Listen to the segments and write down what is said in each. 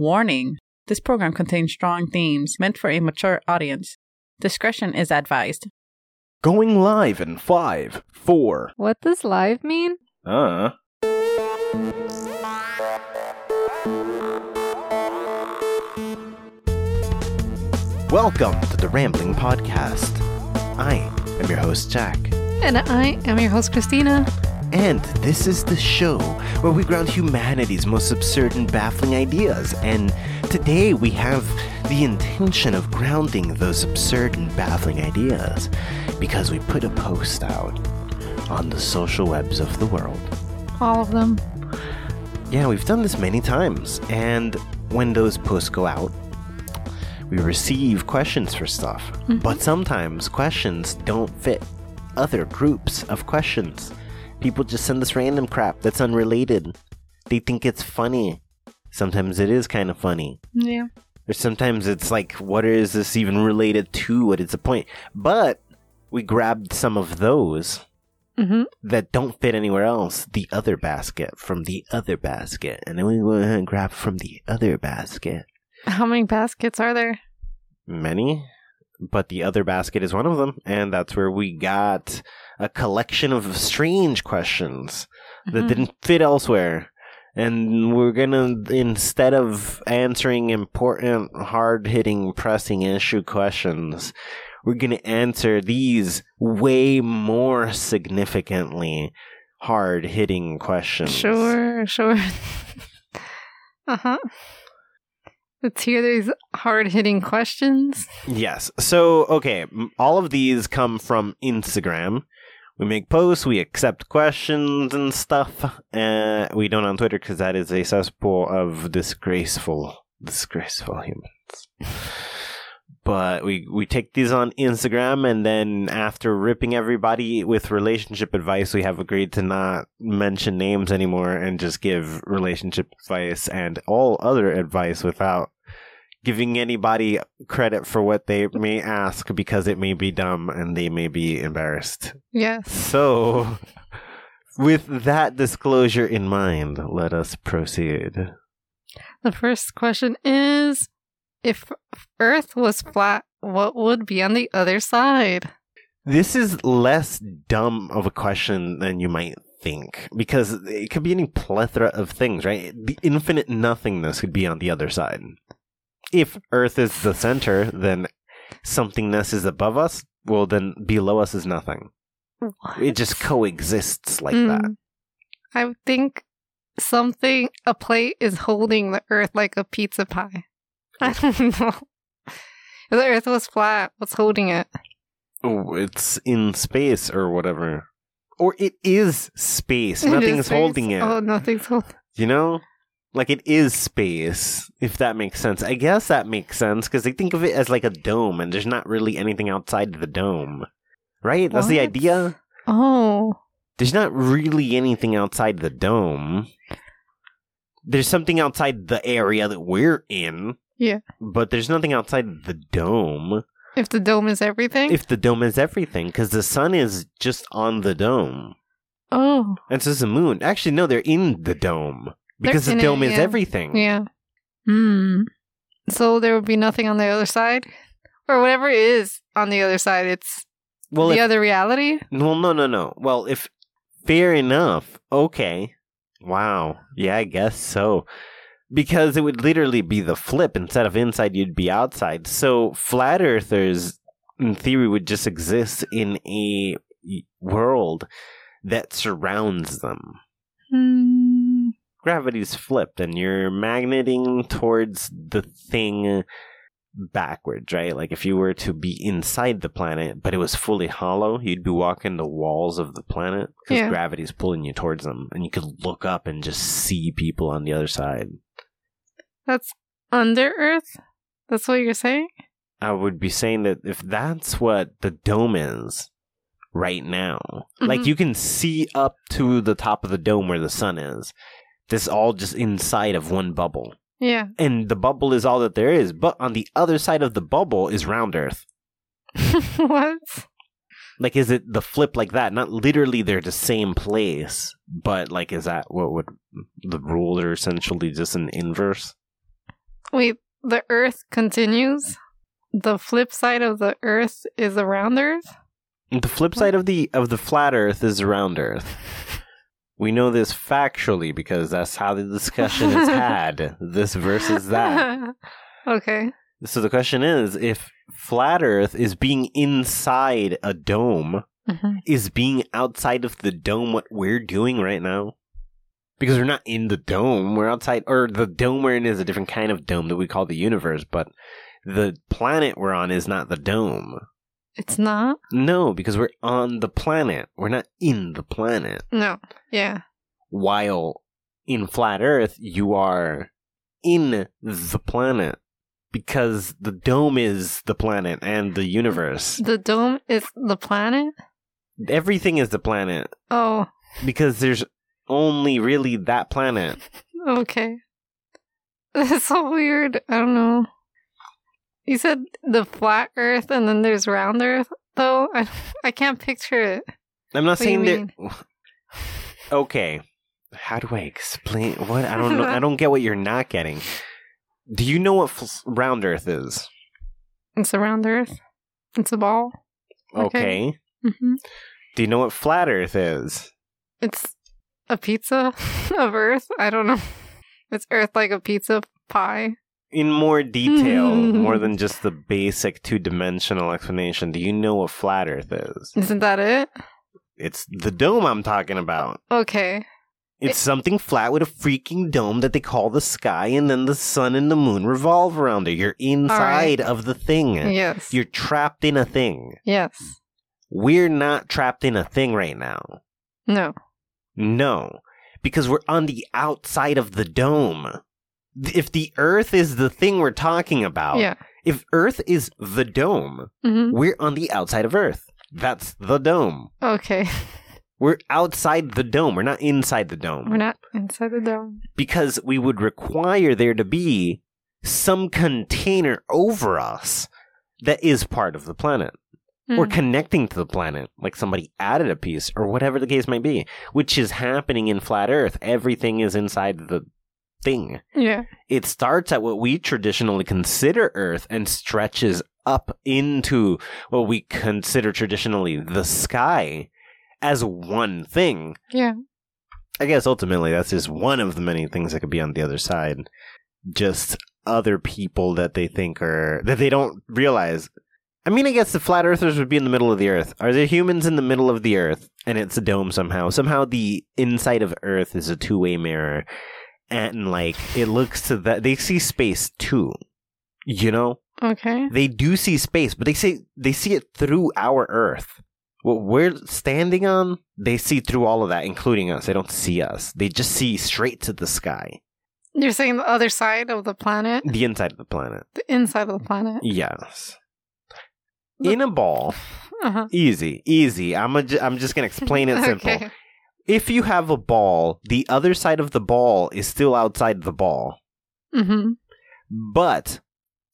Warning! This program contains strong themes meant for a mature audience. Discretion is advised. Going live in 5, 4... What does live mean? Welcome to the Rambling Podcast. I am your host, Jack. And I am your host, Christina. And this is the show where we ground humanity's most absurd and baffling ideas. And today we have the intention of grounding those absurd and baffling ideas because we put a post out on the social webs of the world. All of them. Yeah, we've done this many times. And when those posts go out, we receive questions for stuff. Mm-hmm. But sometimes questions don't fit other groups of questions. People just send us random crap that's unrelated. They think it's funny. Sometimes it is kind of funny. Yeah. Or sometimes it's like, what is this even related to? What is the point? But we grabbed some of those that don't fit anywhere else. The other basket from the other basket. And then we went ahead and grabbed from the other basket. How many baskets are there? Many. But the other basket is one of them. And that's where we got a collection of strange questions that didn't fit elsewhere. And we're going to, instead of answering important, hard-hitting, pressing issue questions, we're going to answer these way more significantly hard-hitting questions. Sure. Let's hear these hard-hitting questions. Yes. So, okay, all of these come from Instagram. We make posts, we accept questions and stuff. We don't on Twitter because that is a cesspool of disgraceful humans. But we take these on Instagram, and then after ripping everybody with relationship advice, we have agreed to not mention names anymore and just give relationship advice and all other advice without giving anybody credit for what they may ask because it may be dumb and they may be embarrassed. Yes. So, with that disclosure in mind, let us proceed. The first question is, if Earth was flat, what would be on the other side? This is less dumb of a question than you might think, because it could be any plethora of things, right? The infinite nothingness could be on the other side. If Earth is the center, then somethingness is above us. Well, then below us is nothing. What? It just coexists like that. I would think a plate is holding the Earth like a pizza pie. I don't know. If the Earth was flat, what's holding it? Oh, it's in space or whatever. Or it is space. Nothing's holding it. Oh, nothing's holding it. You know? Like, it is space, if that makes sense. I guess that makes sense, because they think of it as like a dome, and there's not really anything outside the dome. Right? That's the idea? Oh. There's not really anything outside the dome. There's something outside the area that we're in. Yeah. But there's nothing outside the dome. If the dome is everything? If the dome is everything, because the sun is just on the dome. Oh. And so is the moon. Actually, no, they're in the dome. Because the dome is everything. Yeah. So there would be nothing on the other side? Or whatever is on the other side, it's the other reality? Well, no. Well, if... Fair enough. Okay. Wow. Yeah, I guess so. Because it would literally be the flip. Instead of inside, you'd be outside. So flat earthers, in theory, would just exist in a world that surrounds them. Gravity's flipped and you're magneting towards the thing backwards, right? Like if you were to be inside the planet, but it was fully hollow, you'd be walking the walls of the planet because gravity's pulling you towards them. And you could look up and just see people on the other side. That's under Earth? That's what you're saying? I would be saying that if that's what the dome is right now, like you can see up to the top of the dome where the sun is. This all just inside of one bubble. Yeah. And the bubble is all that there is. But on the other side of the bubble is round Earth. What? Like, is it the flip like that? Not literally they're the same place. But, like, is that what would the ruler essentially just an inverse? Wait, the Earth continues? The flip side of the Earth is a round Earth? The flip side of the flat Earth is a round Earth. We know this factually because that's how the discussion is had. This versus that. Okay. So the question is, if flat Earth is being inside a dome, is being outside of the dome what we're doing right now? Because we're not in the dome, we're outside, or the dome we're in is a different kind of dome that we call the universe, but the planet we're on is not the dome. It's not? No, because we're on the planet. We're not in the planet. No, yeah. While in flat Earth, you are in the planet. Because the dome is the planet and the universe. The dome is the planet? Everything is the planet. Oh. Because there's only really that planet. Okay. That's so weird. I don't know. You said the flat Earth and then there's round Earth, though? I can't picture it. I'm not saying that... Okay. How do I explain? What? I don't know. I don't get what you're not getting. Do you know what round Earth is? It's a round Earth. It's a ball. Okay. Mm-hmm. Do you know what flat Earth is? It's a pizza of Earth. I don't know. It's Earth like a pizza pie. In more detail, more than just the basic two-dimensional explanation, do you know what flat Earth is? Isn't that it? It's the dome I'm talking about. Okay. It's something flat with a freaking dome that they call the sky, and then the sun and the moon revolve around it. You're inside of the thing. Yes. You're trapped in a thing. Yes. We're not trapped in a thing right now. No. No. Because we're on the outside of the dome. If the Earth is the thing we're talking about, if Earth is the dome, we're on the outside of Earth. That's the dome. Okay. We're outside the dome. We're not inside the dome. We're not inside the dome. Because we would require there to be some container over us that is part of the planet. Or connecting to the planet. Like somebody added a piece or whatever the case might be. Which is happening in flat Earth. Everything is inside the thing. Yeah. It starts at what we traditionally consider Earth and stretches up into what we consider traditionally the sky. As one thing. Yeah. I guess ultimately that's just one of the many things that could be on the other side. Just other people that they think are... that they don't realize. I mean, I guess the flat earthers would be in the middle of the earth. Are there humans in the middle of the earth? And it's a dome somehow. Somehow the inside of earth is a two-way mirror. And like, it looks to that... They see space too. You know? Okay. They do see space, but they see it through our earth. What we're standing on, they see through all of that, including us. They don't see us. They just see straight to the sky. You're saying the other side of the planet? The inside of the planet. The inside of the planet. Yes. In a ball. Easy, easy. I'm just going to explain it simple. Okay. If you have a ball, the other side of the ball is still outside the ball. Mm-hmm. But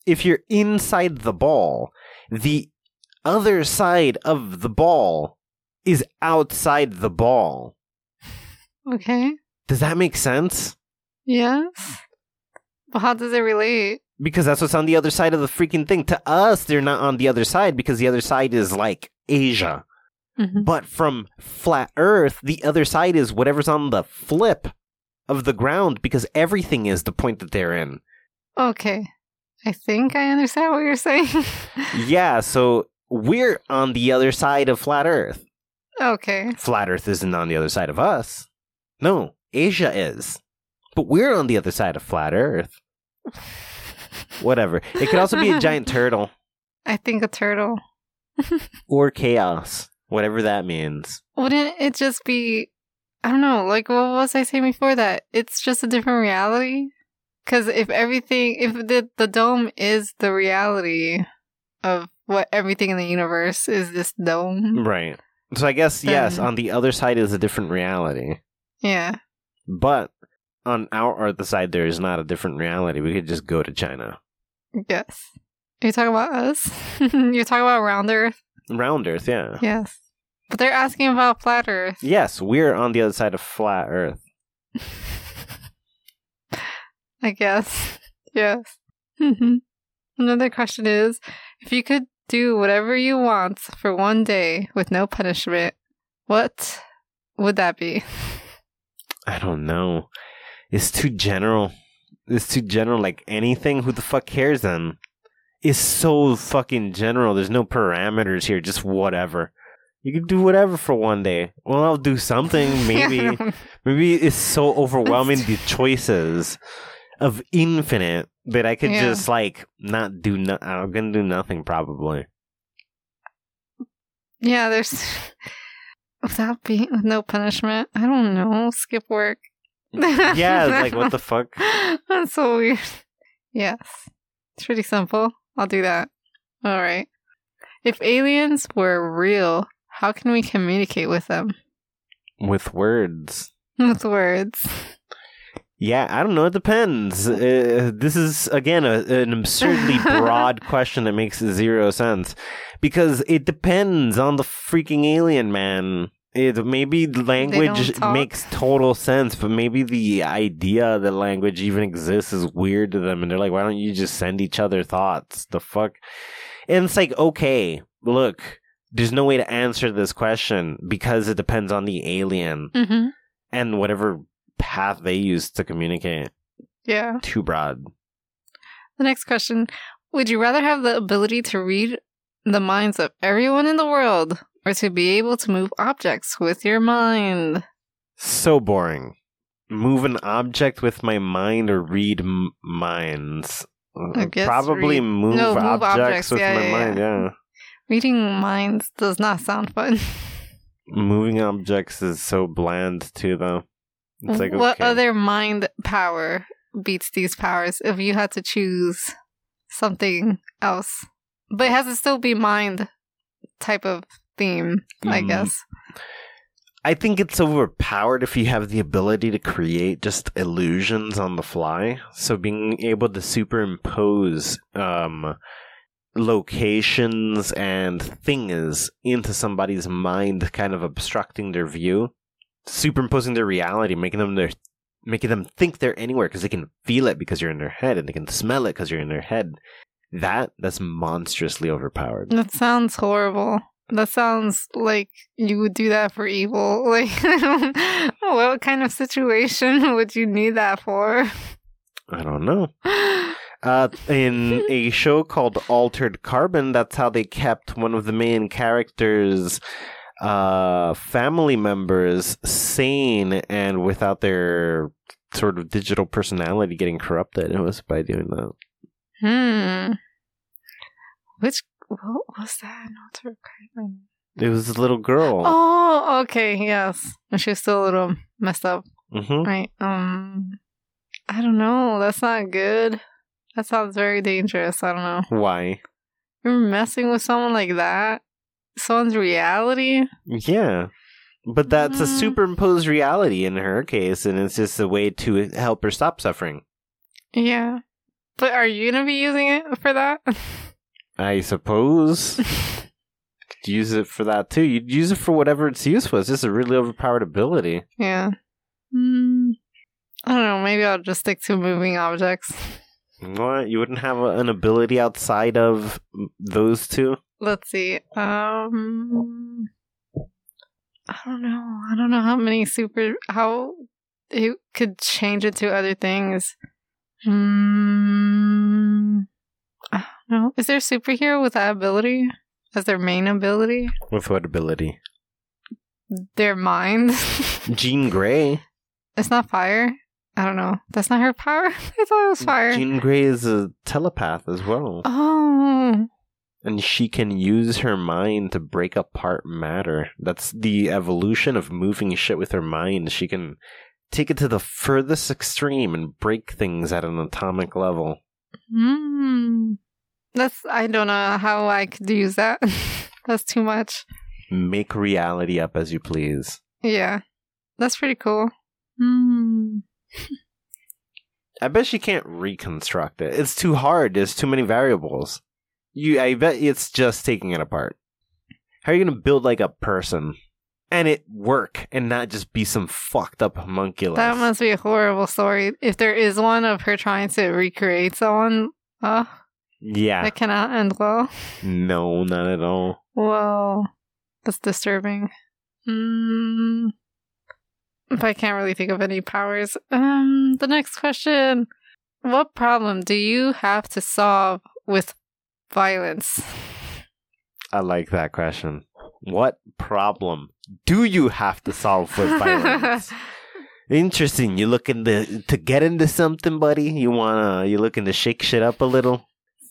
if you're inside the ball, the other side of the ball is outside the ball. Okay. Does that make sense? Yes. But how does it relate? Because that's what's on the other side of the freaking thing. To us, they're not on the other side because the other side is like Asia. Mm-hmm. But from flat Earth, the other side is whatever's on the flip of the ground because everything is the point that they're in. Okay. I think I understand what you're saying. Yeah, so... we're on the other side of flat Earth. Okay. Flat Earth isn't on the other side of us. No, Asia is. But we're on the other side of flat Earth. Whatever. It could also be a giant turtle. I think a turtle. Or chaos. Whatever that means. Wouldn't it just be... I don't know. Like, what was I saying before that? It's just a different reality? Because if everything... if the dome is the reality of... what everything in the universe is this dome. Right. So I guess, yes, on the other side is a different reality. Yeah. But on our other side, there is not a different reality. We could just go to China. Yes. Are you talking about us? You're talking about round Earth? Round Earth, yeah. Yes. But they're asking about flat Earth. Yes, we're on the other side of flat Earth. I guess. Yes. Mm-hmm. Another question is, if you could do whatever you want for one day with no punishment, what would that be? I don't know. It's too general. It's too general. Like anything, who the fuck cares then? It's so fucking general. There's no parameters here. Just whatever. You can do whatever for one day. Well, I'll do something. Maybe. Maybe it's so overwhelming, the choices of infinite, that I could just like not do nothing. I'm going to do nothing probably. Yeah, there's... Without being... With no punishment. I don't know. Skip work. Yeah, like what the fuck? That's so weird. Yes. It's pretty simple. I'll do that. All right. If aliens were real, how can we communicate with them? With words. With words. Yeah, I don't know. It depends. This is, again, an absurdly broad question that makes zero sense. Because it depends on the freaking alien, man. Maybe language makes total sense, but maybe the idea that language even exists is weird to them. And they're like, why don't you just send each other thoughts? The fuck? And it's like, okay, look, there's no way to answer this question because it depends on the alien and whatever path they use to communicate. Yeah. Too broad. The next question. Would you rather have the ability to read the minds of everyone in the world, or to be able to move objects with your mind? So boring. Move an object with my mind or read minds. Probably move objects with my mind, yeah. Reading minds does not sound fun. Moving objects is so bland, too, though. It's like, what other mind power beats these powers if you had to choose something else? But it has to still be mind type of theme, I guess. I think it's overpowered if you have the ability to create just illusions on the fly. So being able to superimpose locations and things into somebody's mind, kind of obstructing their view, superimposing their reality, making them think they're anywhere because they can feel it because you're in their head, and they can smell it because you're in their head. That's monstrously overpowered. That sounds horrible. That sounds like you would do that for evil. Like, what kind of situation would you need that for? I don't know. In a show called Altered Carbon, that's how they kept one of the main characters' family members sane and without their sort of digital personality getting corrupted. It was by doing that. What was that? It was a little girl. Oh, okay, yes. And she was still a little messed up. Mm-hmm. Right. I don't know. That's not good. That sounds very dangerous. I don't know. Why? You're messing with someone like that? Someone's reality? Yeah. But that's a superimposed reality in her case, and it's just a way to help her stop suffering. Yeah. But are you going to be using it for that? I suppose. Could use it for that too. You'd use it for whatever it's useful. It's just a really overpowered ability. Yeah. I don't know. Maybe I'll just stick to moving objects. What? You wouldn't have an ability outside of those two? Let's see. I don't know. I don't know how many how it could change it to other things. No. Is there a superhero with that ability as their main ability? With what ability? Their mind. Jean Grey. It's not fire? I don't know. That's not her power? I thought it was fire. Jean Grey is a telepath as well. Oh. And she can use her mind to break apart matter. That's the evolution of moving shit with her mind. She can take it to the furthest extreme and break things at an atomic level. I don't know how I could use that. That's too much. Make reality up as you please. Yeah. That's pretty cool. I bet she can't reconstruct it. It's too hard. There's too many variables. I bet it's just taking it apart. How are you going to build like a person and it work and not just be some fucked up homunculus? That must be a horrible story. If there is one of her trying to recreate someone... Yeah. That cannot end well. No, not at all. Whoa. That's disturbing. But I can't really think of any powers. The next question. What problem do you have to solve with violence? I like that question. What problem do you have to solve with violence? Interesting. You looking to get into something, buddy? You looking to shake shit up a little?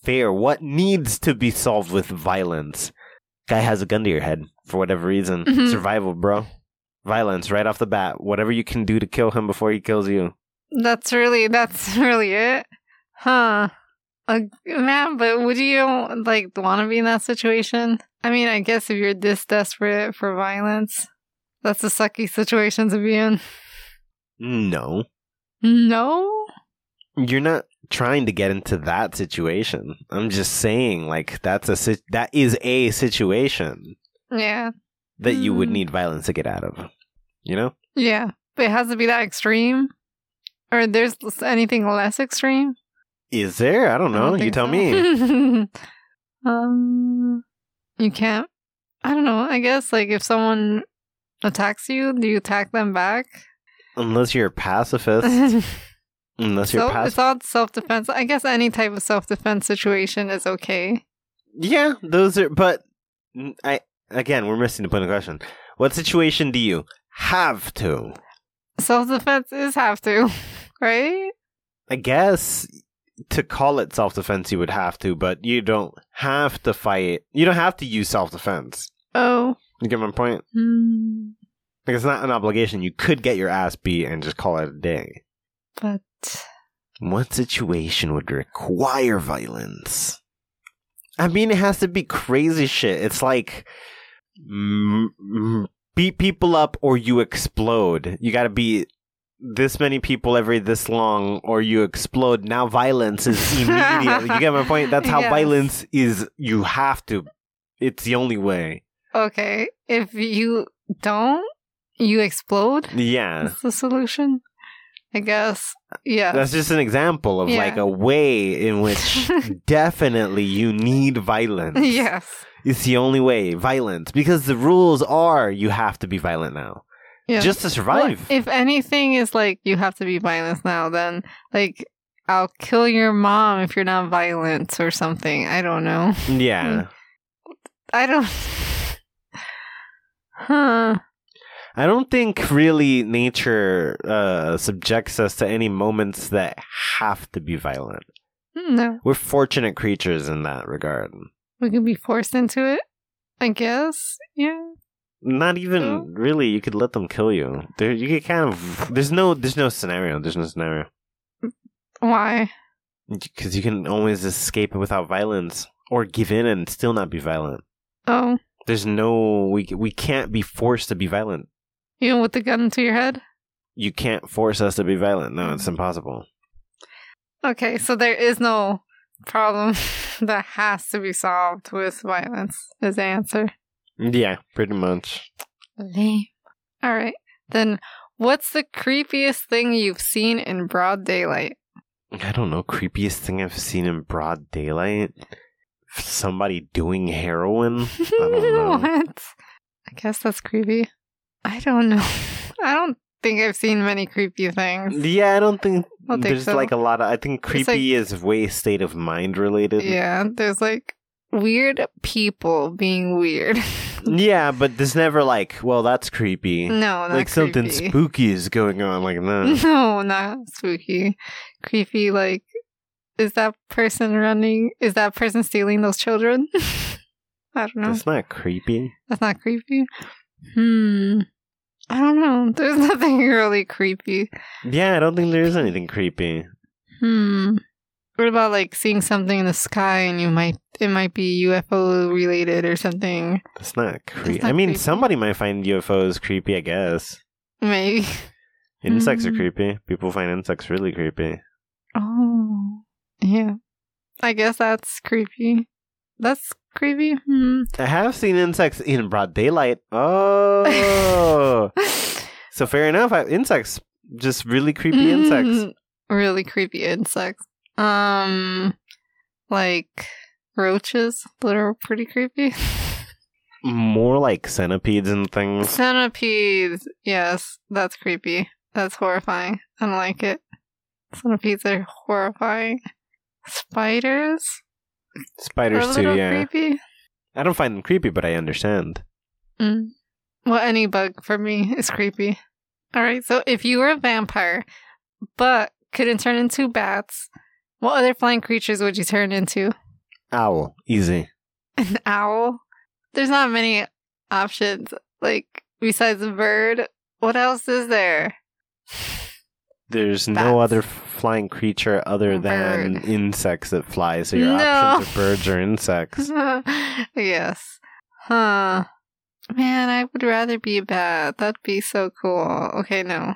Fair. What needs to be solved with violence? Guy has a gun to your head for whatever reason. Mm-hmm. Survival, bro. Violence right off the bat. Whatever you can do to kill him before he kills you. That's really it, huh? Man, but would you want to be in that situation? I mean, I guess if you're this desperate for violence, that's a sucky situation to be in. No, you're not trying to get into that situation. I'm just saying, that is a situation. Yeah. That you would need violence to get out of. You know? Yeah, but it has to be that extreme. Or there's anything less extreme? Is there? I don't know. You tell me. You can't. I don't know. I guess if someone attacks you, do you attack them back? Unless you're a pacifist. It's all self-defense. I guess any type of self-defense situation is okay. Yeah, those are. But we're missing the point of the question. What situation do you have to? Self-defense is have to, right? I guess to call it self-defense, you would have to, but you don't have to fight. You don't have to use self-defense. Oh. You get my point? Mm. It's not an obligation. You could get your ass beat and just call it a day. But what situation would require violence? I mean, it has to be crazy shit. It's like... beat people up or you explode. You gotta beat this many people every this long or you explode. Now violence is immediate. You get my point? That's how violence is. You have to. It's the only way. Okay. If you don't, you explode? Yeah. That's the solution? I guess. Yeah. That's just an example of a way in which definitely you need violence. Yes. It's the only way. Violence. Because the rules are you have to be violent now. Yeah. Just to survive. Well, if anything is you have to be violent now, then I'll kill your mom if you're not violent or something. I don't know. Yeah. I don't. Huh. I don't think really nature subjects us to any moments that have to be violent. No. We're fortunate creatures in that regard. We can be forced into it, I guess. Yeah. Not even really. You could let them kill you. There's no scenario. There's no scenario. Why? Because you can always escape without violence or give in and still not be violent. Oh. There's no... We can't be forced to be violent. Even with the gun to your head? You can't force us to be violent. No, it's impossible. Okay, so there is no problem that has to be solved with violence is the answer. Yeah, pretty much. Lame. All right. Then what's the creepiest thing you've seen in broad daylight? I don't know. Creepiest thing I've seen in broad daylight? Somebody doing heroin? I don't know. What? I guess that's creepy. I don't know. I don't think I've seen many creepy things. Yeah, I don't think there's so. A lot of... I think creepy is way state of mind related. Yeah, there's weird people being weird. Yeah, but there's never well, that's creepy. No, not creepy. Something spooky is going on that. No, not spooky. Creepy is that person running? Is that person stealing those children? I don't know. That's not creepy. That's not creepy? I don't know. There's nothing really creepy. Yeah, I don't think there is anything creepy. What about seeing something in the sky and it might be UFO related or something? That's not creepy. I mean, somebody might find UFOs creepy, I guess. Maybe. Insects are creepy. People find insects really creepy. Oh. Yeah, I guess that's creepy. That's creepy. I have seen insects in broad daylight. Oh, so fair enough. Insects, just really creepy insects. Really creepy insects. like roaches that are pretty creepy. More like centipedes and things. Centipedes. Yes, that's creepy. That's horrifying. I don't like it. Centipedes are horrifying. Spiders? Spiders too, yeah. Creepy. I don't find them creepy, but I understand. Mm. Well, any bug for me is creepy. All right, so if you were a vampire, but couldn't turn into bats, what other flying creatures would you turn into? Owl. Easy. An owl? There's not many options, like, besides a bird. What else is there? There's bats. No other flying creature other than insects that fly, so your options are birds or insects. Yes. Huh. Man, I would rather be a bat. That'd be so cool. Okay, no.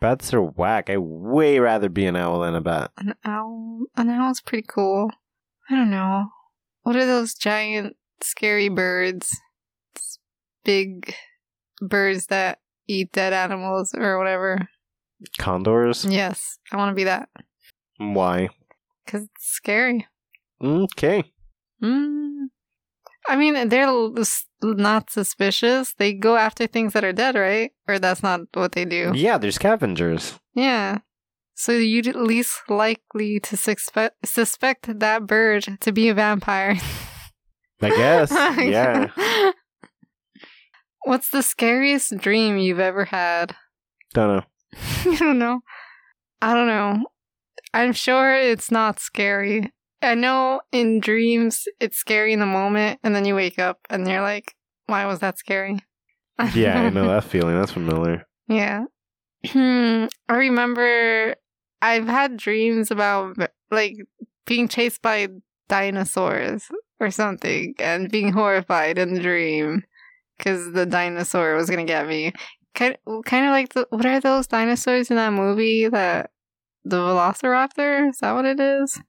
Bats are whack. I'd way rather be an owl than a bat. An owl? An owl's pretty cool. I don't know. What are those giant... scary birds. It's big birds that eat dead animals or whatever. Condors? Yes. I want to be that. Why? Because it's scary. Okay. I mean, they're not suspicious. They go after things that are dead, right? Or that's not what they do. Yeah, they're scavengers. Yeah. So you'd at least likely to suspect that bird to be a vampire. I guess, yeah. What's the scariest dream you've ever had? Don't know. You don't know? I don't know. I'm sure it's not scary. I know in dreams, it's scary in the moment, and then you wake up, and you're like, why was that scary? Yeah, I know that feeling. That's familiar. Yeah. I remember I've had dreams about, like, being chased by dinosaurs. Or something, and being horrified in the dream because the dinosaur was gonna get me. Kind of like what are those dinosaurs in that movie? The Velociraptor? Is that what it is?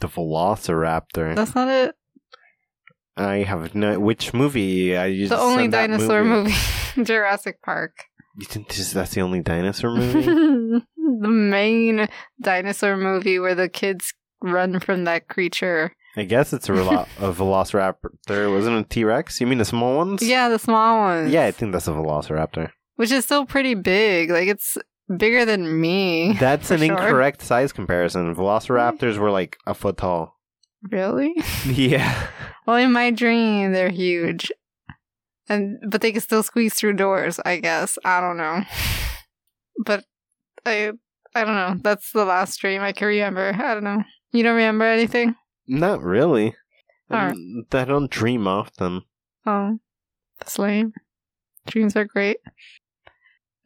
The Velociraptor. That's not it. I have no. Which movie? The only dinosaur movie. Jurassic Park. You think that's the only dinosaur movie? The main dinosaur movie where the kids run from that creature. I guess it's a Velociraptor. Wasn't it a T-Rex? You mean the small ones? Yeah, the small ones. Yeah, I think that's a Velociraptor. Which is still pretty big. Like, it's bigger than me. That's an incorrect size comparison. Velociraptors were like a foot tall. Really? Yeah. Well, in my dream, they're huge. But they can still squeeze through doors, I guess. I don't know. But I don't know. That's the last dream I can remember. I don't know. You don't remember anything? Not really. I don't dream often. Oh, that's lame. Dreams are great.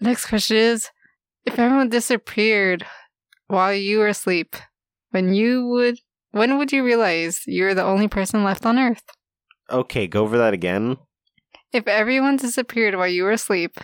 The next question is, if everyone disappeared while you were asleep, when would you realize you're the only person left on Earth? Okay, go over that again. If everyone disappeared while you were asleep,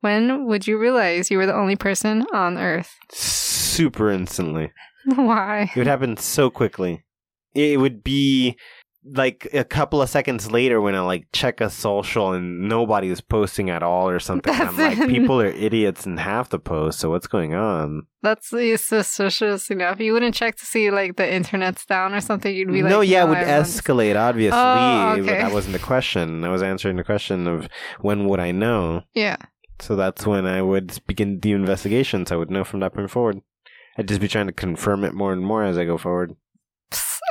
when would you realize you were the only person on Earth? Super instantly. Why? It would happen so quickly. It would be like a couple of seconds later when I like check a social and nobody is posting at all or something. I'm like, people are idiots and have to post. So what's going on? That's suspicious enough. You wouldn't check to see like the internet's down or something. You'd be like, it would escalate. Obviously, but that wasn't the question. I was answering the question of when would I know? Yeah. So that's when I would begin the investigations. I would know from that point forward. I'd just be trying to confirm it more and more as I go forward.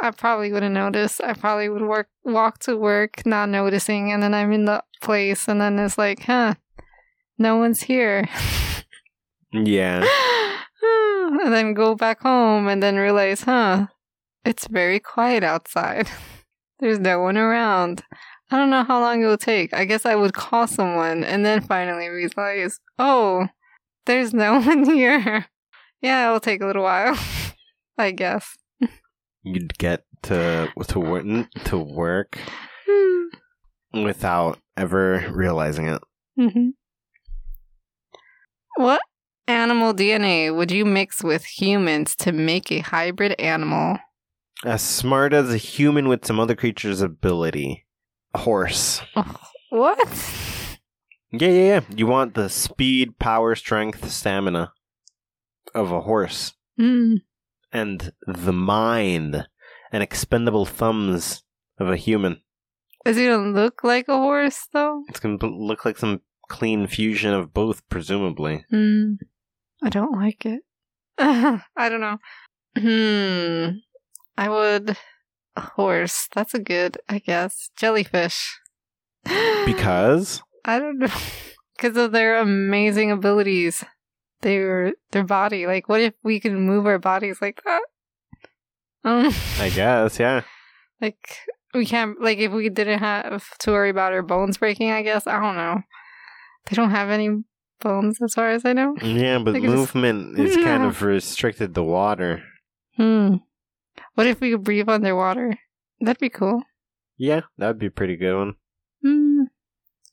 I probably wouldn't notice. I probably would walk to work not noticing, and then I'm in the place, and then it's like, no one's here. Yeah. And then go back home and then realize, it's very quiet outside. There's no one around. I don't know how long it will take. I guess I would call someone and then finally realize, there's no one here. Yeah, it'll take a little while, I guess. You'd get to work without ever realizing it. Mm-hmm. What animal DNA would you mix with humans to make a hybrid animal? As smart as a human with some other creature's ability. A horse. What? Yeah. You want the speed, power, strength, stamina of a horse. And the mind an expendable thumbs of a human. Does it look like a horse, though? It's going to look like some clean fusion of both, presumably. Mm. I don't like it. I don't know. I would... Horse. That's a good, I guess. Jellyfish. Because? I don't know. Because of their amazing abilities. Their body. Like, what if we can move our bodies like that? I guess, yeah. Like... We can't, like, if we didn't have to worry about our bones breaking, I guess. I don't know. They don't have any bones as far as I know. Yeah, but like movement is kind of restricted to water. Hmm. What if we could breathe underwater? That'd be cool. Yeah, that'd be a pretty good one. Hmm.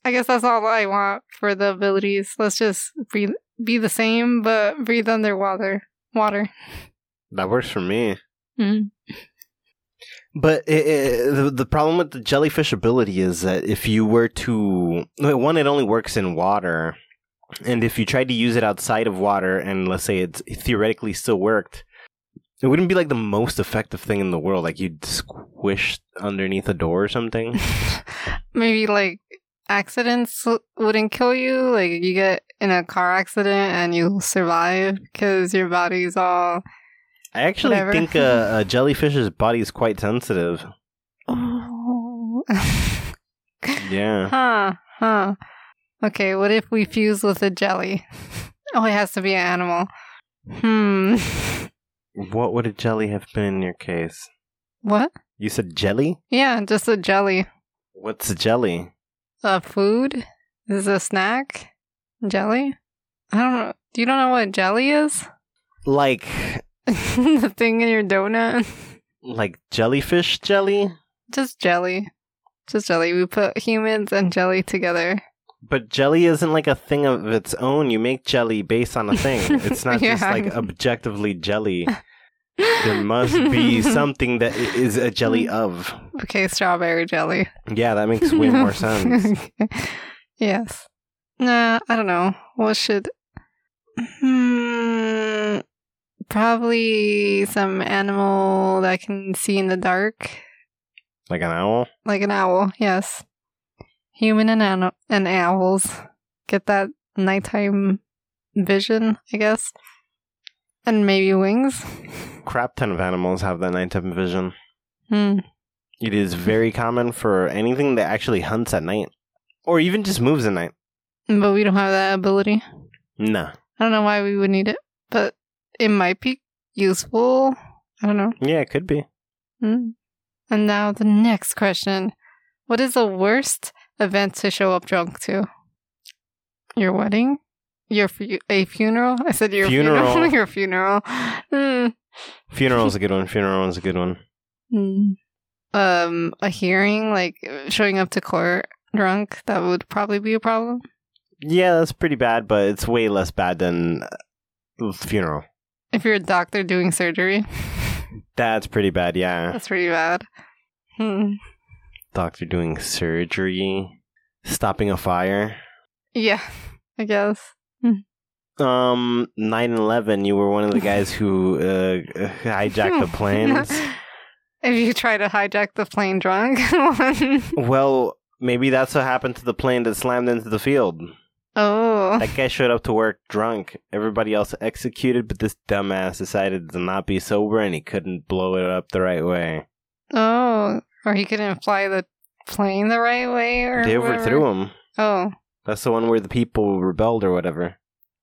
I guess that's all I want for the abilities. Let's just breathe, be the same, but breathe underwater. Water. That works for me. Hmm. But the problem with the jellyfish ability is that if you were to... One, it only works in water. And if you tried to use it outside of water, and let's say it theoretically still worked, it wouldn't be like the most effective thing in the world. Like you'd squish underneath a door or something. Maybe like accidents wouldn't kill you. Like you get in a car accident and you survive because your body's all... I actually think a jellyfish's body is quite sensitive. Oh. Yeah. Huh. Okay, what if we fuse with a jelly? Oh, it has to be an animal. What would a jelly have been in your case? What? You said jelly? Yeah, just a jelly. What's a jelly? A food? Is it a snack? Jelly? I don't know. You don't know what jelly is? Like... The thing in your donut? Like jellyfish jelly? Just jelly. We put humans and jelly together. But jelly isn't like a thing of its own. You make jelly based on a thing. It's not just like objectively jelly. There must be something that is a jelly of. Okay, strawberry jelly. Yeah, that makes way more sense. Okay. Yes. Nah, I don't know. What should... Probably some animal that I can see in the dark. Like an owl? Like an owl, yes. Human and owls. Get that nighttime vision, I guess. And maybe wings. Crap ton of animals have that nighttime vision. Hmm. It is very common for anything that actually hunts at night. Or even just moves at night. But we don't have that ability. No. I don't know why we would need it, but... It might be useful. I don't know. Yeah, it could be. Mm. And now the next question. What is the worst event to show up drunk to? Your wedding? A funeral? I said your funeral. Your funeral. Mm. Funeral's a good one. Mm. A hearing, like showing up to court drunk, that would probably be a problem. Yeah, that's pretty bad, but it's way less bad than funeral. If you're a doctor doing surgery. That's pretty bad, yeah. That's pretty bad. Hmm. Doctor doing surgery. Stopping a fire. Yeah, I guess. 9/11, you were one of the guys who hijacked the planes. If you try to hijack the plane drunk. Well, maybe that's what happened to the plane that slammed into the field. Oh. That guy showed up to work drunk. Everybody else executed, but this dumbass decided to not be sober and he couldn't blow it up the right way. Oh. Or he couldn't fly the plane the right way or they whatever. Overthrew him. Oh. That's the one where the people rebelled or whatever.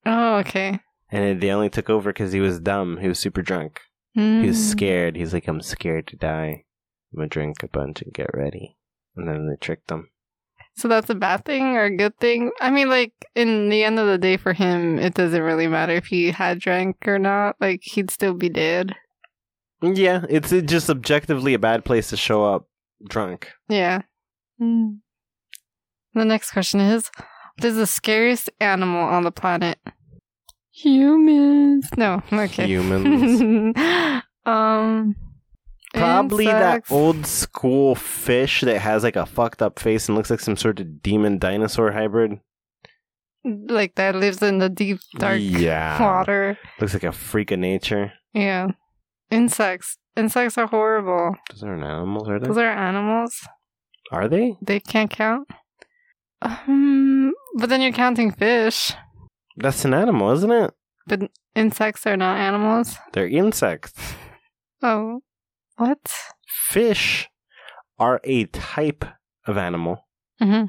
Oh, okay. And they only took over because he was dumb. He was super drunk. Mm. He was scared. He's like, I'm scared to die. I'm going to drink a bunch and get ready. And then they tricked him. So that's a bad thing or a good thing? I mean, like, in the end of the day for him, it doesn't really matter if he had drank or not. Like, he'd still be dead. Yeah, it's just objectively a bad place to show up drunk. Yeah. Mm. The next question is, what is the scariest animal on the planet? Humans. No, okay. Humans. Probably insects. That old school fish that has like a fucked up face and looks like some sort of demon dinosaur hybrid. Like that lives in the deep dark water. Looks like a freak of nature. Yeah. Insects. Insects are horrible. Those aren't animals, are they? Those are animals. Are they? They can't count. But then you're counting fish. That's an animal, isn't it? But insects are not animals. They're insects. Oh, what? Fish are a type of animal. Mm-hmm.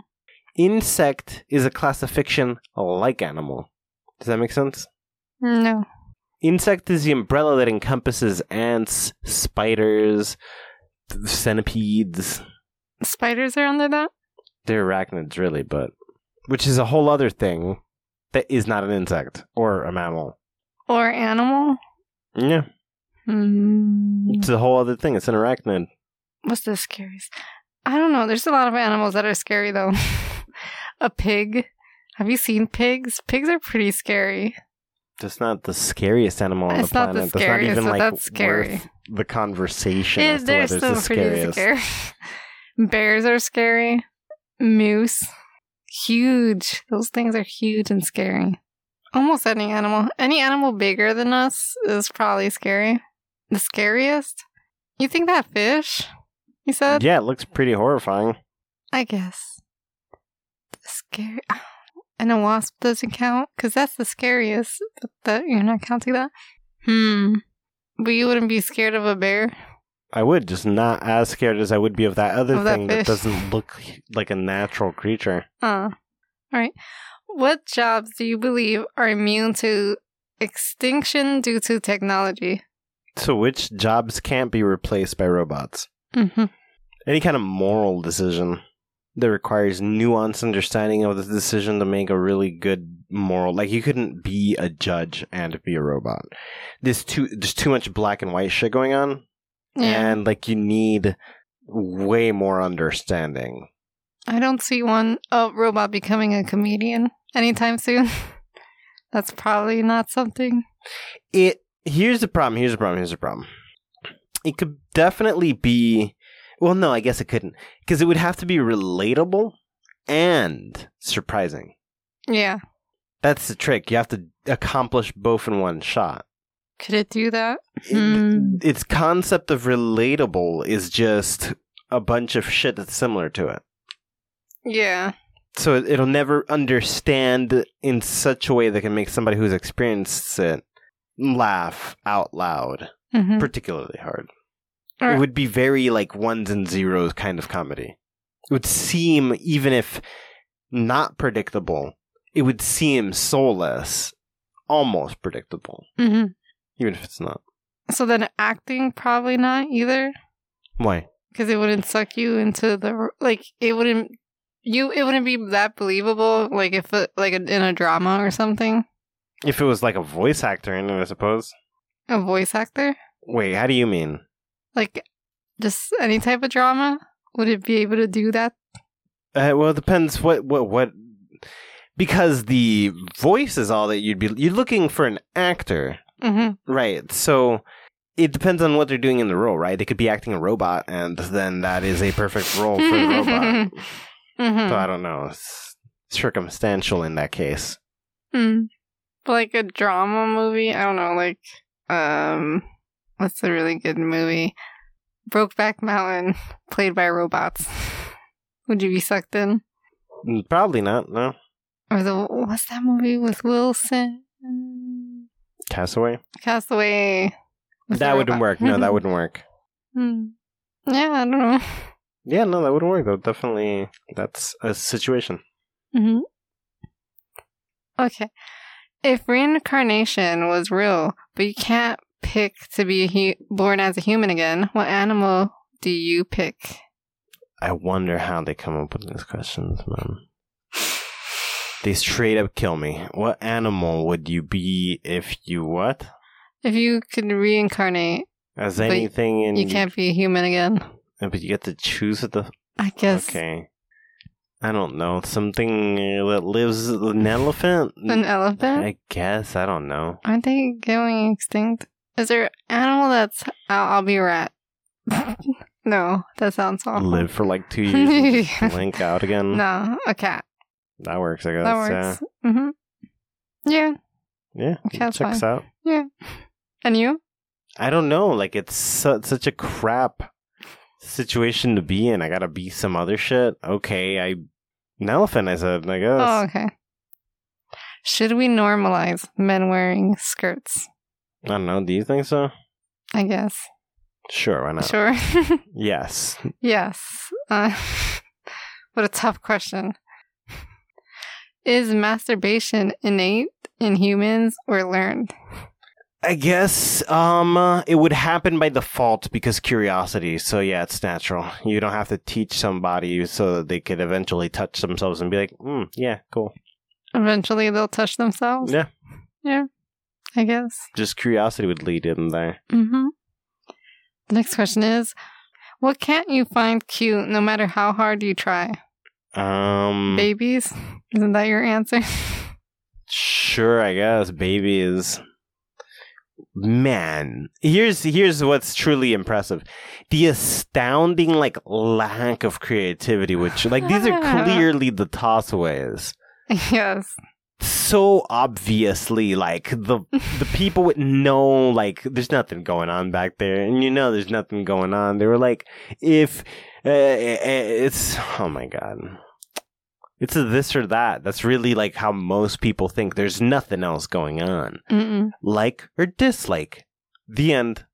Insect is a classification like animal. Does that make sense? No. Insect is the umbrella that encompasses ants, spiders, centipedes. Spiders are under that? They're arachnids, really, but... Which is a whole other thing that is not an insect or a mammal. Or animal? Yeah. Mm. It's a whole other thing. It's an arachnid. What's the scariest? I don't know. There's a lot of animals that are scary, though. A pig. Have you seen pigs? Pigs are pretty scary. That's not the scariest animal on the planet. It's not the scariest, that's not even, like, that's scary. Worth the conversation as to whether it's the scariest. Pretty scary. Bears are scary. Moose. Huge. Those things are huge and scary. Almost any animal. Any animal bigger than us is probably scary. The scariest? You think that fish? You said? Yeah, it looks pretty horrifying. I guess. Scary. And a wasp doesn't count? Because that's the scariest. But you're not counting that? But you wouldn't be scared of a bear? I would, just not as scared as I would be of that other thing that doesn't look like a natural creature. All right. What jobs do you believe are immune to extinction due to technology? So which jobs can't be replaced by robots? Mm-hmm. Any kind of moral decision that requires nuanced understanding of the decision to make a really good moral. Like, you couldn't be a judge and be a robot. There's too much black and white shit going on. Yeah. And, like, you need way more understanding. I don't see a robot becoming a comedian anytime soon. That's probably not something. Here's the problem. It could definitely be... Well, no, I guess it couldn't. Because it would have to be relatable and surprising. Yeah. That's the trick. You have to accomplish both in one shot. Could it do that? Its concept of relatable is just a bunch of shit that's similar to it. Yeah. So it'll never understand in such a way that can make somebody who's experienced it laugh out loud, particularly hard. Right. It would be very, like, ones and zeros kind of comedy. It would seem, even if not predictable, it would seem soulless, almost predictable. Mm-hmm. Even if it's not. So then acting, probably not either. Why? Because it wouldn't suck you into the... Like, it wouldn't... It wouldn't be that believable, like, if it, like, in a drama or something. If it was, like, a voice actor in it, I suppose. A voice actor? Wait, how do you mean? Like, just any type of drama? Would it be able to do that? Well, it depends what... Because the voice is all that you'd be... You're looking for an actor... Mm-hmm. Right, so it depends on what they're doing in the role, right? They could be acting a robot, and then that is a perfect role for the robot. Mm-hmm. So I don't know. It's circumstantial in that case. Mm. Like a drama movie? I don't know, like, what's a really good movie? Brokeback Mountain, played by robots. Would you be sucked in? Probably not, no. Or what's that movie with Wilson? Castaway. That wouldn't work. No, that wouldn't work. Yeah, I don't know. Yeah, no, that wouldn't work, though. Definitely, that's a situation. Mm-hmm. Okay. If reincarnation was real, but you can't pick to be born as a human again, what animal do you pick? I wonder how they come up with these questions, man. They straight up kill me. What animal would you be if you what? If you could reincarnate. As anything in... You can't be a human again. But you get to choose the... I guess. Okay. I don't know. Something that lives... An elephant? An elephant? I guess. I don't know. Aren't they going extinct? Is there an animal that's... I'll be a rat. No. That sounds awful. Live for like 2 years and blink out again? No. A cat. That works, I guess. That works. Yeah. Mm-hmm. Yeah. Yeah. Checks out. Yeah. And you? I don't know. Like, it's such a crap situation to be in. I gotta be some other shit. Okay, an elephant, I said, I guess. Oh, okay. Should we normalize men wearing skirts? I don't know. Do you think so? I guess. Sure, why not? Sure. Yes. Yes. What a tough question. Is masturbation innate in humans or learned? I guess it would happen by default because curiosity. So, yeah, it's natural. You don't have to teach somebody so that they could eventually touch themselves and be like, yeah, cool. Eventually they'll touch themselves? Yeah. Yeah, I guess. Just curiosity would lead in there. Mm-hmm. The next question is, what can't you find cute no matter how hard you try? Babies? Isn't that your answer? Sure, I guess. Babies. Man, here's what's truly impressive. The astounding, lack of creativity, which, these are clearly the tossaways. Yes. So obviously, the people with no, there's nothing going on back there. And there's nothing going on. They were like, if... it's... Oh, my God. It's a this or that. That's really, how most people think. There's nothing else going on. Mm-mm. Like or dislike. The end.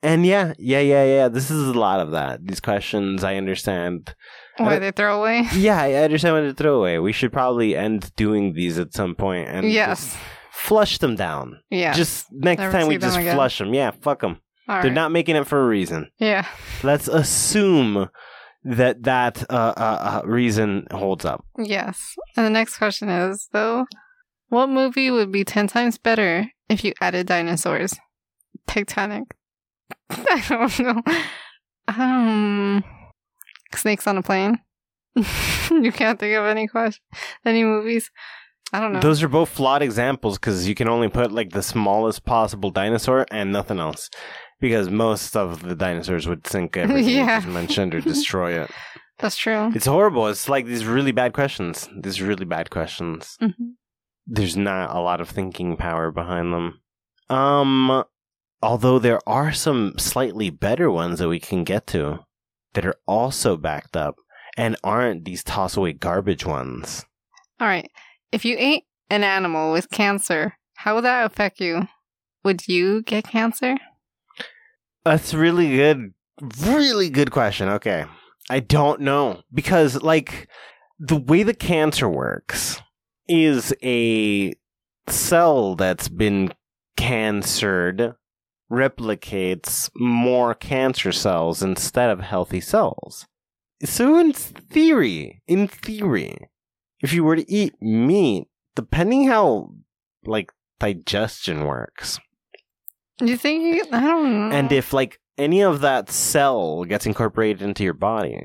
And yeah. This is a lot of that. These questions, I understand. Why they throw away? Yeah, I understand why they throw away. We should probably end doing these at some point and just flush them down. Yeah. Just next time we just flush them. Yeah, fuck them. They're right. Not making it for a reason. Yeah. Let's assume that reason holds up. Yes. And the next question is, though, what movie would be 10 times better if you added dinosaurs? Titanic. I don't know. Snakes on a Plane. You can't think of any movies. I don't know. Those are both flawed examples because you can only put the smallest possible dinosaur and nothing else. Because most of the dinosaurs would sink everything you mentioned or destroy it. That's true. It's horrible. It's these really bad questions. Mm-hmm. There's not a lot of thinking power behind them. Although there are some slightly better ones that we can get to that are also backed up and aren't these toss-away garbage ones. All right. If you ate an animal with cancer, how would that affect you? Would you get cancer? That's really good. Really good question. Okay. I don't know. Because, the way the cancer works is a cell that's been cancered replicates more cancer cells instead of healthy cells. So in theory, if you were to eat meat, depending how, digestion works... You think? I don't know. And if any of that cell gets incorporated into your body,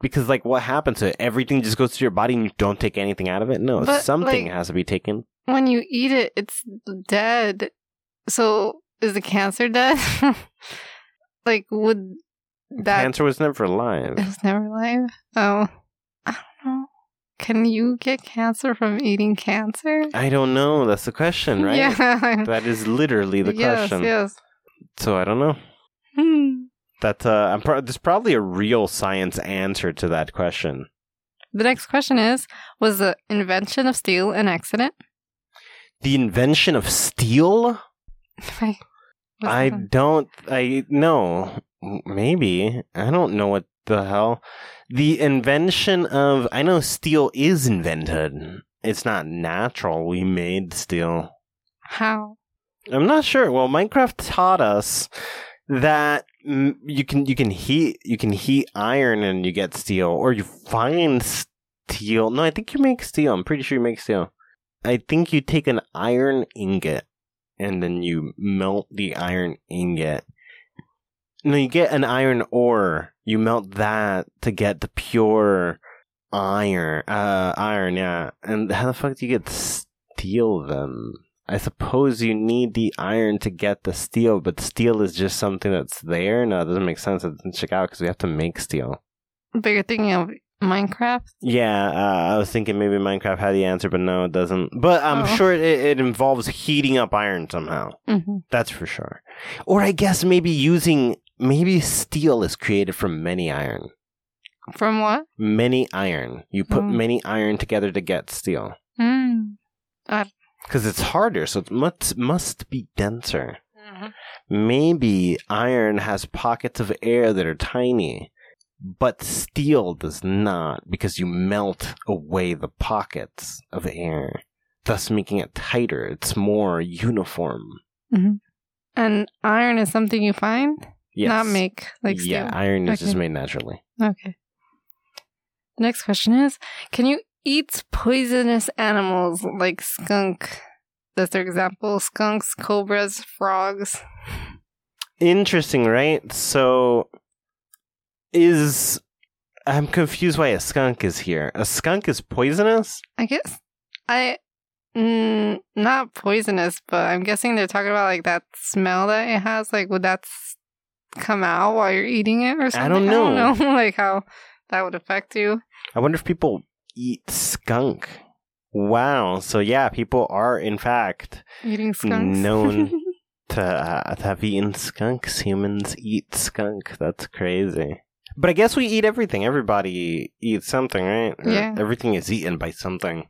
because what happens to it? Everything just goes to your body and you don't take anything out of it? No, but something has to be taken. When you eat it, it's dead. So is the cancer dead? Would that... Cancer was never alive. It was never alive? Oh. I don't know. Can you get cancer from eating cancer? I don't know. That's the question, right? Yeah. That is literally the question. Yes. So I don't know. That there's probably a real science answer to that question. The next question is, was the invention of steel an accident? The invention of steel? I don't know. Maybe. I don't know what the hell. The invention of... I know steel is invented. It's not natural. We made steel. How? I'm not sure. Well, Minecraft taught us that you can heat iron and you get steel. Or you find steel. No, I think you make steel. I'm pretty sure you make steel. I think you take an iron ingot and then you melt the iron ingot. No, you get an iron ore. You melt that to get the pure iron. Iron. And how the fuck do you get steel then? I suppose you need the iron to get the steel, but steel is just something that's there? No, it doesn't make sense. It doesn't check out because we have to make steel. But you're thinking of Minecraft? Yeah, I was thinking maybe Minecraft had the answer, but no, it doesn't. But I'm sure it involves heating up iron somehow. Mm-hmm. That's for sure. Or I guess maybe steel is created from many iron. From what? Many iron. You put many iron together to get steel. Because it's harder, so it must be denser. Mm-hmm. Maybe iron has pockets of air that are tiny. But steel does not, because you melt away the pockets of air, thus making it tighter. It's more uniform. Mm-hmm. And iron is something you find? Yes. Not make, like steel? Yeah, iron is just made naturally. Okay. Next question is, can you eat poisonous animals like skunk? That's their example. Skunks, cobras, frogs. Interesting, right? So... I'm confused why a skunk is here. A skunk is poisonous? I guess. Not poisonous, but I'm guessing they're talking about like that smell that it has. Like, would that come out while you're eating it or something? I don't know like how that would affect you. I wonder if people eat skunk. Wow. So yeah, people are in fact eating skunks. Known to have eaten skunks. Humans eat skunk. That's crazy. But I guess we eat everything. Everybody eats something, right? Yeah. Everything is eaten by something.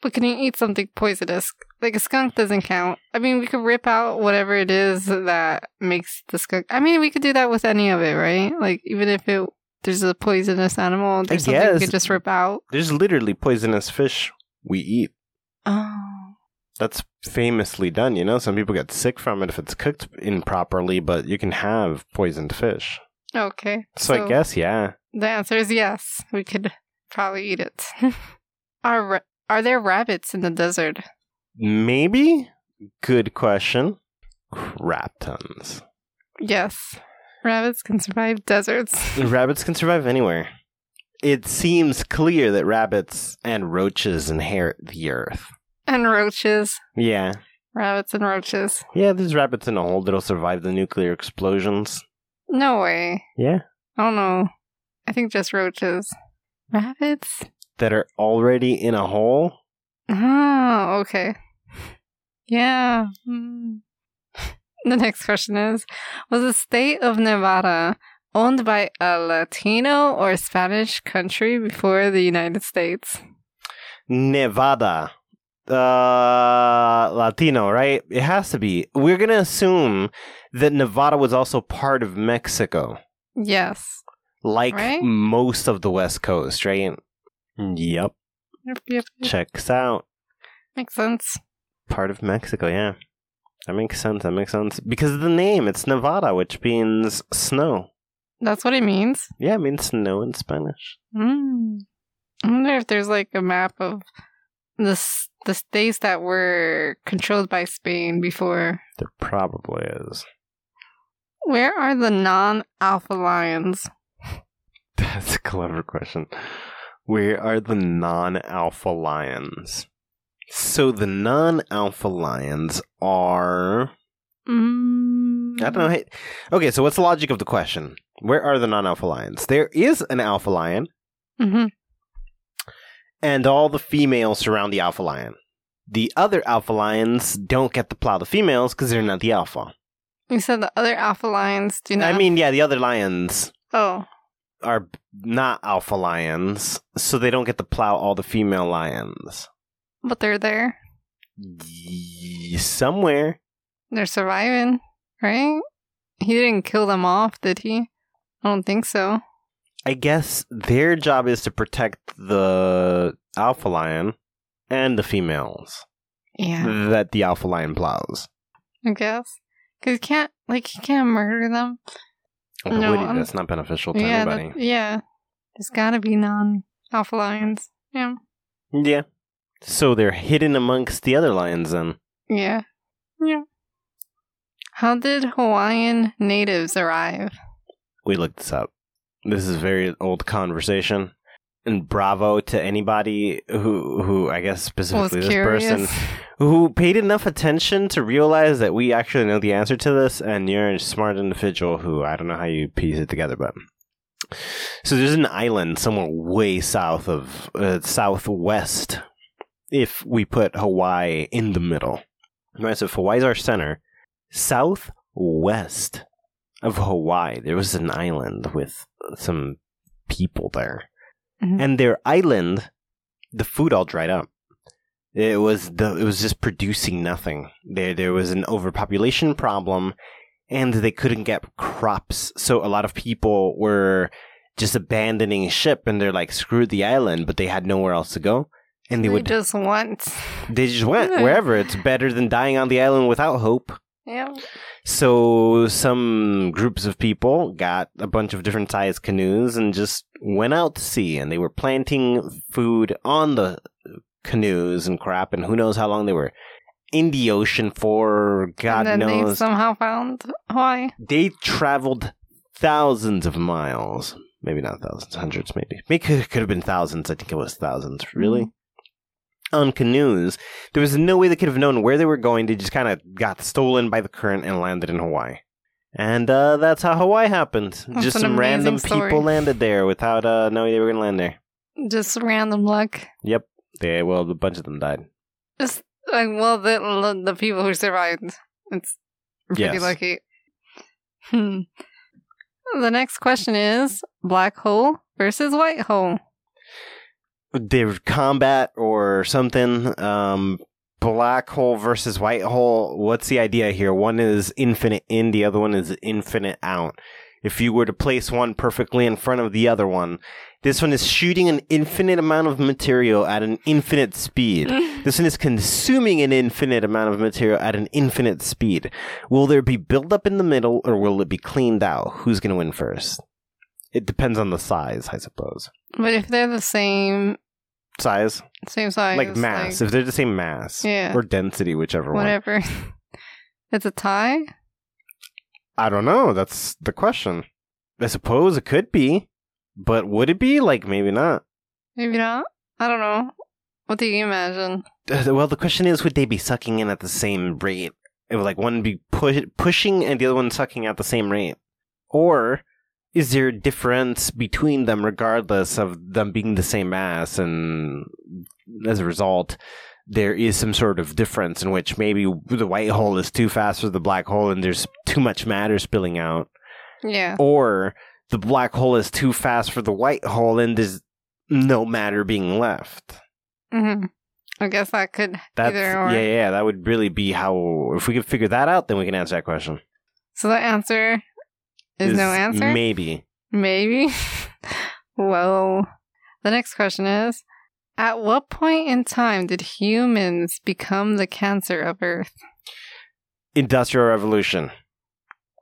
But can you eat something poisonous? Like a skunk doesn't count. I mean, we could rip out whatever it is that makes the skunk. I mean, we could do that with any of it, right? Like, even if there's a poisonous animal, there's something we could just rip out. There's literally poisonous fish we eat. Oh. That's famously done, you know? Some people get sick from it if it's cooked improperly, but you can have poisoned fish. Okay. So I guess, yeah. The answer is yes. We could probably eat it. Are there rabbits in the desert? Maybe? Good question. Crap tons. Yes. Rabbits can survive deserts. Rabbits can survive anywhere. It seems clear that rabbits and roaches inherit the earth. And roaches. Yeah. Rabbits and roaches. Yeah, there's rabbits in a hole that'll survive the nuclear explosions. No way. Yeah. I don't know. I think just roaches. Rabbits? That are already in a hole? Oh, okay. Yeah. The next question is, was the state of Nevada owned by a Latino or Spanish country before the United States? Nevada. Latino, right? It has to be. We're going to assume that Nevada was also part of Mexico. Yes. Like most of the West Coast, right? Yep. Yep. Checks out. Makes sense. Part of Mexico, yeah. That makes sense. Because of the name, it's Nevada, which means snow. That's what it means? Yeah, it means snow in Spanish. I wonder if there's like a map of the states that were controlled by Spain before. There probably is. Where are the non-alpha lions? That's a clever question. Where are the non-alpha lions? So the non-alpha lions are... I don't know. Hey, okay, so what's the logic of the question? Where are the non-alpha lions? There is an alpha lion. Mm-hmm. And all the females surround the alpha lion. The other alpha lions don't get to plow the females because they're not the alpha. You said the other alpha lions do not... I mean, yeah, the other lions are not alpha lions, so they don't get to plow all the female lions. But they're there. Somewhere. They're surviving, right? He didn't kill them off, did he? I don't think so. I guess their job is to protect the alpha lion and the females that the alpha lion plows. I guess. Because you can't murder them. No, that's not beneficial to anybody. There's got to be non-alpha lions. Yeah. Yeah. So they're hidden amongst the other lions then. Yeah. Yeah. How did Hawaiian natives arrive? We looked this up. This is a very old conversation, and bravo to anybody who I guess specifically this person who paid enough attention to realize that we actually know the answer to this, and you're a smart individual who I don't know how you piece it together, but... So there's an island somewhere way south of southwest. If we put Hawaii in the middle, right? So if Hawaii's our center, southwest of Hawaii, there was an island with some people there, mm-hmm. and their island, the food all dried up. It was just producing nothing. There was an overpopulation problem, and they couldn't get crops. So a lot of people were just abandoning ship, and they're like, "Screw the island," but they had nowhere else to go, and they just went wherever. It's better than dying on the island without hope. Yeah. So some groups of people got a bunch of different sized canoes and just went out to sea, and they were planting food on the canoes and crap, and who knows how long they were in the ocean for. God knows. And then they somehow found Hawaii. They traveled thousands of miles. Maybe not thousands, hundreds maybe. It could have been thousands. I think it was thousands, really. Mm-hmm. On canoes, there was no way they could have known where they were going. They just kind of got stolen by the current and landed in Hawaii. And that's how Hawaii happened. That's just some random people landed there without knowing they were going to land there. Just random luck. Yep. Well, a bunch of them died. Just the people who survived. It's pretty lucky. The next question is black hole versus white hole. Their combat or something. Black hole versus white hole. What's the idea here? One is infinite in, the other one is infinite out. If you were to place one perfectly in front of the other one, this one is shooting an infinite amount of material at an infinite speed. This one is consuming an infinite amount of material at an infinite speed. Will there be buildup in the middle, or will it be cleaned out? Who's going to win first? It depends on the size, I suppose. But if they're the same size, like mass. Like, if they're the same mass, or density, whatever. It's a tie. I don't know. That's the question. I suppose it could be, but would it be? Like, maybe not. Maybe not? I don't know. What do you imagine? Well, the question is, would they be sucking in at the same rate? It would, like, one be pushing and the other one sucking at the same rate. Or is there a difference between them regardless of them being the same mass? And as a result, there is some sort of difference in which maybe the white hole is too fast for the black hole and there's too much matter spilling out. Yeah. Or the black hole is too fast for the white hole and there's no matter being left. Mm-hmm. I guess that could either or. Yeah, that would really be how. If we could figure that out, then we can answer that question. So the answer is no answer? Maybe. Well, the next question is, at what point in time did humans become the cancer of Earth? Industrial Revolution.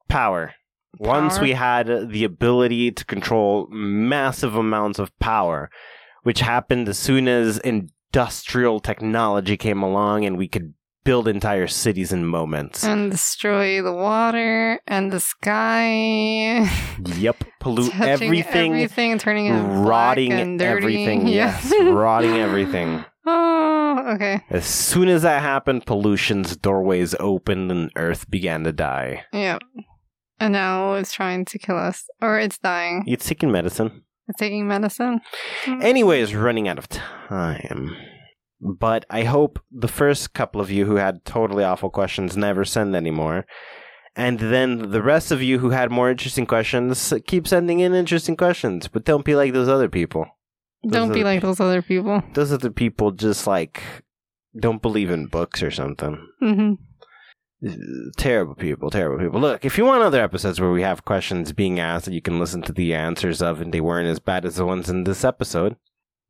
Power. Once we had the ability to control massive amounts of power, which happened as soon as industrial technology came along and we could build entire cities in moments. And destroy the water and the sky. Yep. Pollute everything, turning it rotting black and dirty. Everything. Yes. Rotting everything. Oh, okay. As soon as that happened, pollution's doorways opened and Earth began to die. Yep. And now it's trying to kill us. Or it's dying. It's taking medicine. Anyways, running out of time. But I hope the first couple of you who had totally awful questions never send anymore. And then the rest of you who had more interesting questions, keep sending in interesting questions. But don't be like those other people. Those other people just, like, don't believe in books or something. Mm-hmm. Terrible people. Look, if you want other episodes where we have questions being asked that you can listen to the answers of and they weren't as bad as the ones in this episode,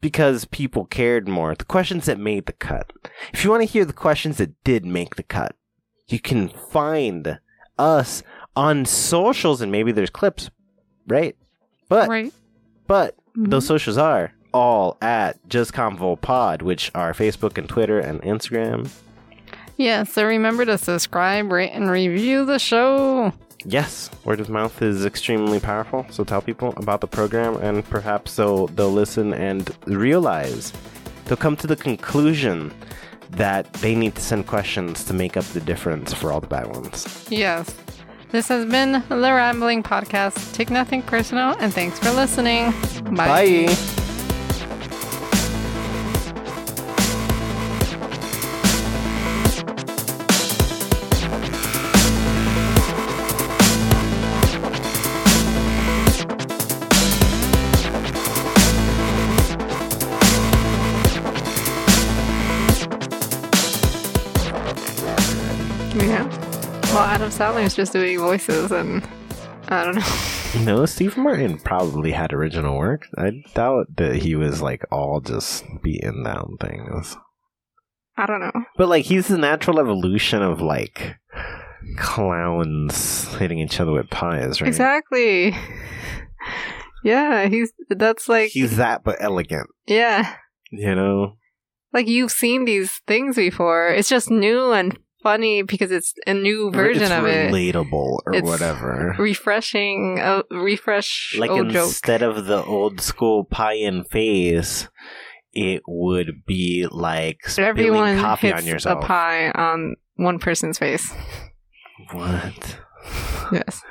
because people cared more. The questions that made the cut. If you want to hear the questions that did make the cut, you can find us on socials, and maybe there's clips, right? But mm-hmm. Those socials are all at JustConvoPod, which are Facebook and Twitter and Instagram. Yeah, so remember to subscribe, rate, and review the show. Yes, word of mouth is extremely powerful, so tell people about the program, and perhaps they'll listen and realize. They'll come to the conclusion that they need to send questions to make up the difference for all the bad ones. Yes, This has been the Rambling Podcast. Take nothing personal, and thanks for listening. Bye. Bye. Sadly, was just doing voices, and I don't know. No, Steve Martin probably had original work. I doubt that he was like all just beating down things. I don't know. But like, he's the natural evolution of like clowns hitting each other with pies, right? Exactly. Yeah, he's that, but elegant. Yeah. You know, like you've seen these things before. It's just new and funny because it's a new version of it. Relatable or it's whatever. Refreshing, like old instead joke. Of the old school pie and face, it would be like spilling everyone coffee hits on yourself. A pie on one person's face. What? Yes.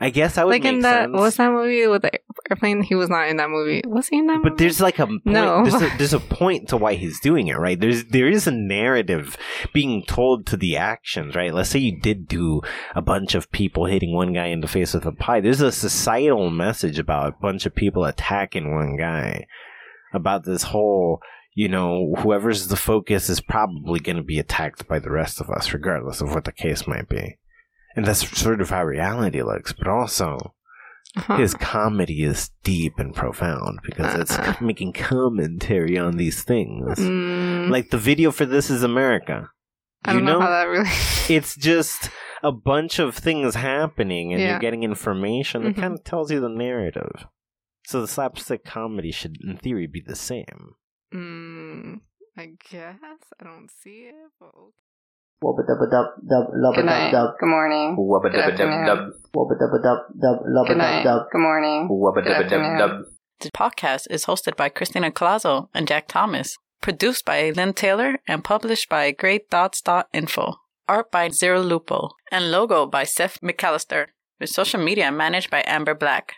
I guess I would like make in that. Sense. What's that movie with the airplane? He was not in that movie. Was he in that movie? But there's like a point, no. There's a point to why he's doing it, right? There is a narrative being told to the actions, right? Let's say you did do a bunch of people hitting one guy in the face with a pie. There's a societal message about a bunch of people attacking one guy. About this whole, you know, whoever's the focus is probably going to be attacked by the rest of us, regardless of what the case might be. And that's sort of how reality looks, but also his comedy is deep and profound because it's making commentary on these things. Like the video for This Is America. I don't know how that really... It's just a bunch of things happening and you're getting information that kind of tells you the narrative. So the slapstick comedy should, in theory, be the same. I guess. I don't see it, but... Good night. Good morning. Good afternoon. Good night. Good morning. Good afternoon. The podcast is hosted by Christina Colazzo and Jack Thomas, produced by Lynn Taylor, and published by GreyThoughts.info. Art by Zero Lupo, and logo by Seth McAllister, with social media managed by Amber Black.